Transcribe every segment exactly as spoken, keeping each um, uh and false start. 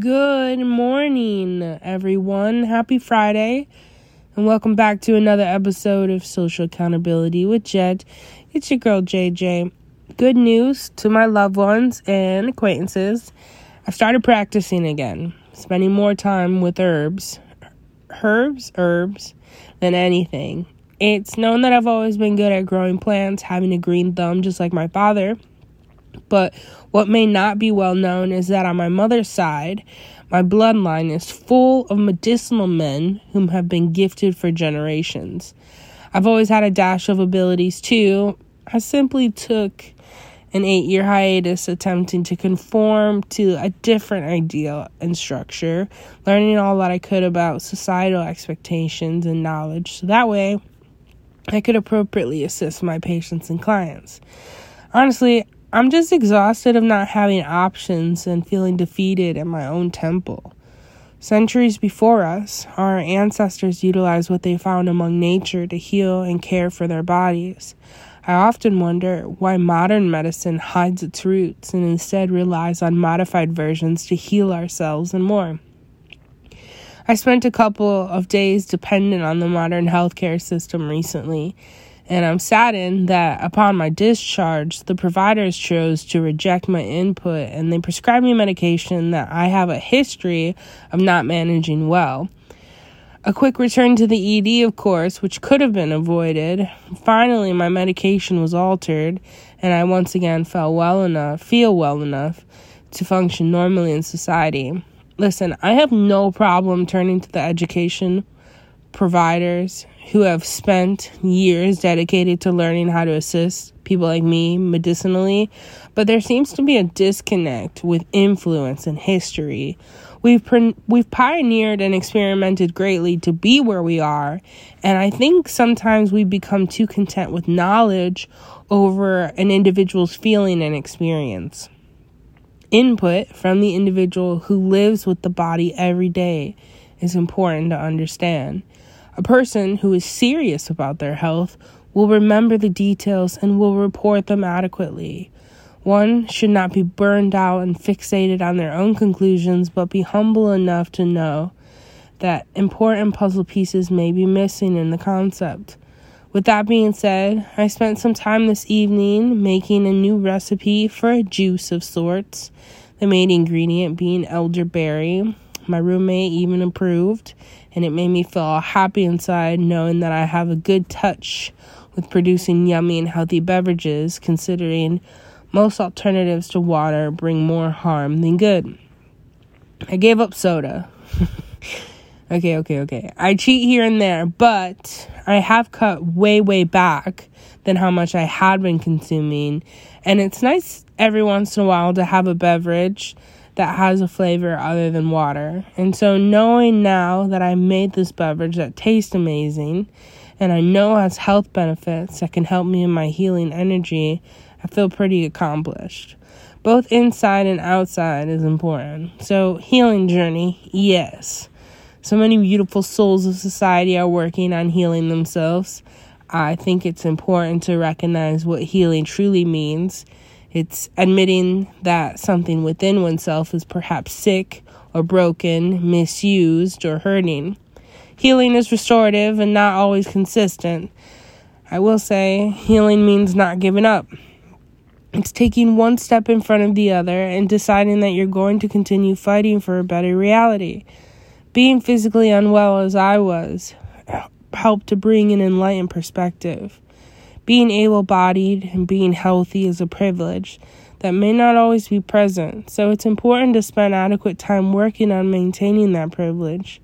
Good morning, everyone. Happy Friday, and welcome back to another episode of Social Accountability with Jed. It's your girl, J J. Good news to my loved ones and acquaintances. I've started practicing again, spending more time with herbs. Herbs? Herbs than anything. It's known that I've always been good at growing plants, having a green thumb just like my father. But what may not be well known is that on my mother's side, my bloodline is full of medicinal men whom have been gifted for generations. I've always had a dash of abilities too. I simply took an eight-year hiatus attempting to conform to a different ideal and structure, learning all that I could about societal expectations and knowledge so that way I could appropriately assist my patients and clients. Honestly, I'm just exhausted of not having options and feeling defeated at my own temple. Centuries before us, our ancestors utilized what they found among nature to heal and care for their bodies. I often wonder why modern medicine hides its roots and instead relies on modified versions to heal ourselves and more. I spent a couple of days dependent on the modern healthcare system recently, and I'm saddened that upon my discharge, the providers chose to reject my input and they prescribed me medication that I have a history of not managing well. A quick return to the E D, of course, which could have been avoided. Finally, my medication was altered and I once again felt well enough, feel well enough to function normally in society. Listen, I have no problem turning to the education providers who have spent years dedicated to learning how to assist people like me medicinally, but there seems to be a disconnect with influence and history. We've pre- we've pioneered and experimented greatly to be where we are, and I think sometimes we become too content with knowledge over an individual's feeling and experience. Input from the individual who lives with the body every day is important to understand. A person who is serious about their health will remember the details and will report them adequately. One should not be burned out and fixated on their own conclusions, but be humble enough to know that important puzzle pieces may be missing in the concept. With that being said, I spent some time this evening making a new recipe for a juice of sorts, the main ingredient being elderberry. My roommate even approved, and it made me feel happy inside knowing that I have a good touch with producing yummy and healthy beverages, considering most alternatives to water bring more harm than good. I gave up soda. okay, okay, okay. I cheat here and there, but I have cut way, way back than how much I had been consuming, and it's nice every once in a while to have a beverage that has a flavor other than water. And so knowing now that I made this beverage that tastes amazing and I know has health benefits that can help me in my healing energy, I feel pretty accomplished. Both inside and outside is important. So healing journey, yes. So many beautiful souls of society are working on healing themselves. I think it's important to recognize what healing truly means. It's admitting that something within oneself is perhaps sick or broken, misused, or hurting. Healing is restorative and not always consistent. I will say healing means not giving up. It's taking one step in front of the other and deciding that you're going to continue fighting for a better reality. Being physically unwell as I was helped to bring an enlightened perspective. Being able-bodied and being healthy is a privilege that may not always be present, so it's important to spend adequate time working on maintaining that privilege.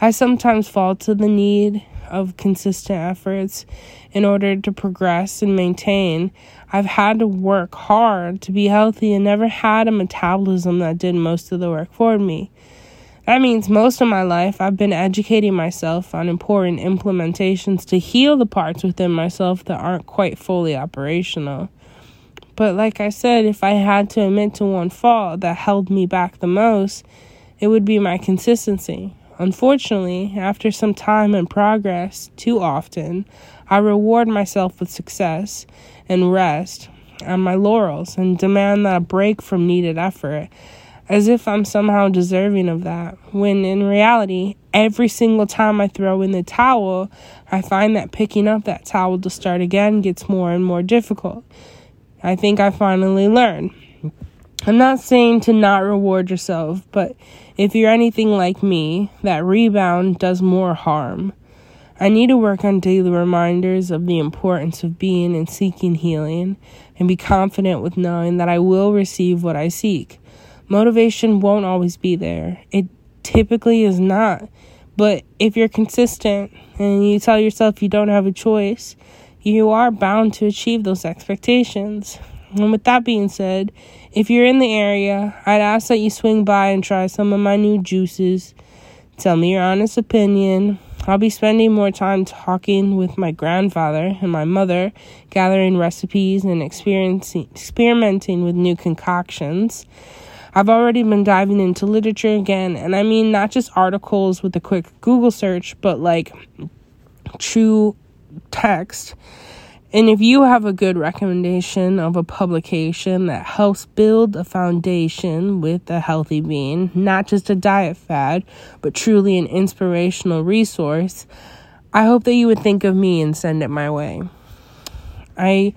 I sometimes fall to the need of consistent efforts in order to progress and maintain. I've had to work hard to be healthy and never had a metabolism that did most of the work for me. That means most of my life I've been educating myself on important implementations to heal the parts within myself that aren't quite fully operational. But like I said, if I had to admit to one fault that held me back the most, it would be my consistency. Unfortunately, after some time and progress, too often, I reward myself with success and rest on my laurels and demand that a break from needed effort. as if I'm somehow deserving of that, when in reality, every single time I throw in the towel, I find that picking up that towel to start again gets more and more difficult. I think I finally learned. I'm not saying to not reward yourself, but if you're anything like me, that rebound does more harm. I need to work on daily reminders of the importance of being and seeking healing, and be confident with knowing that I will receive what I seek. Motivation won't always be there. It typically is not. But if you're consistent and you tell yourself you don't have a choice, you are bound to achieve those expectations. And with that being said, if you're in the area, I'd ask that you swing by and try some of my new juices. Tell me your honest opinion. I'll be spending more time talking with my grandfather and my mother, gathering recipes and experiencing, experimenting with new concoctions. I've already been diving into literature again, and I mean not just articles with a quick Google search, but like true text. And if you have a good recommendation of a publication that helps build a foundation with a healthy being, not just a diet fad, but truly an inspirational resource, I hope that you would think of me and send it my way. I...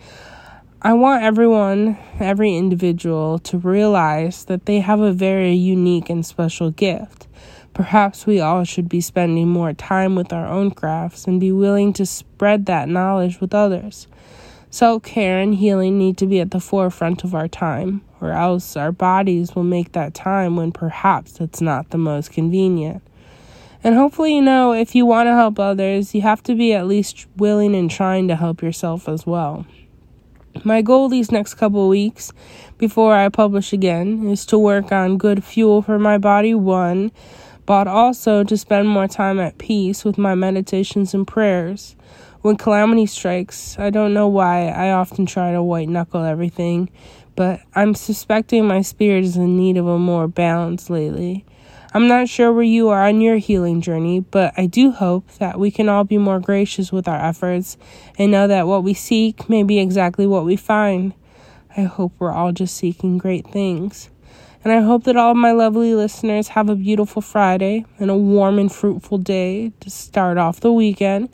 I want everyone, every individual, to realize that they have a very unique and special gift. Perhaps we all should be spending more time with our own crafts and be willing to spread that knowledge with others. Self-care and healing need to be at the forefront of our time, or else our bodies will make that time when perhaps it's not the most convenient. And hopefully, you know, if you want to help others, you have to be at least willing and trying to help yourself as well. My goal these next couple of weeks, before I publish again, is to work on good fuel for my body, one, but also to spend more time at peace with my meditations and prayers. When calamity strikes, I don't know why I often try to white-knuckle everything, but I'm suspecting my spirit is in need of a more balance lately. I'm not sure where you are on your healing journey, but I do hope that we can all be more gracious with our efforts and know that what we seek may be exactly what we find. I hope we're all just seeking great things. And I hope that all of my lovely listeners have a beautiful Friday and a warm and fruitful day to start off the weekend.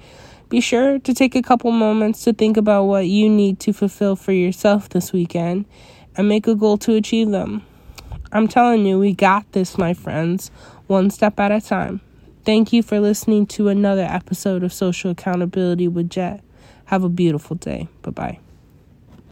Be sure to take a couple moments to think about what you need to fulfill for yourself this weekend and make a goal to achieve them. I'm telling you, we got this, my friends, one step at a time. Thank you for listening to another episode of Social Accountability with Jed. Have a beautiful day. Bye-bye.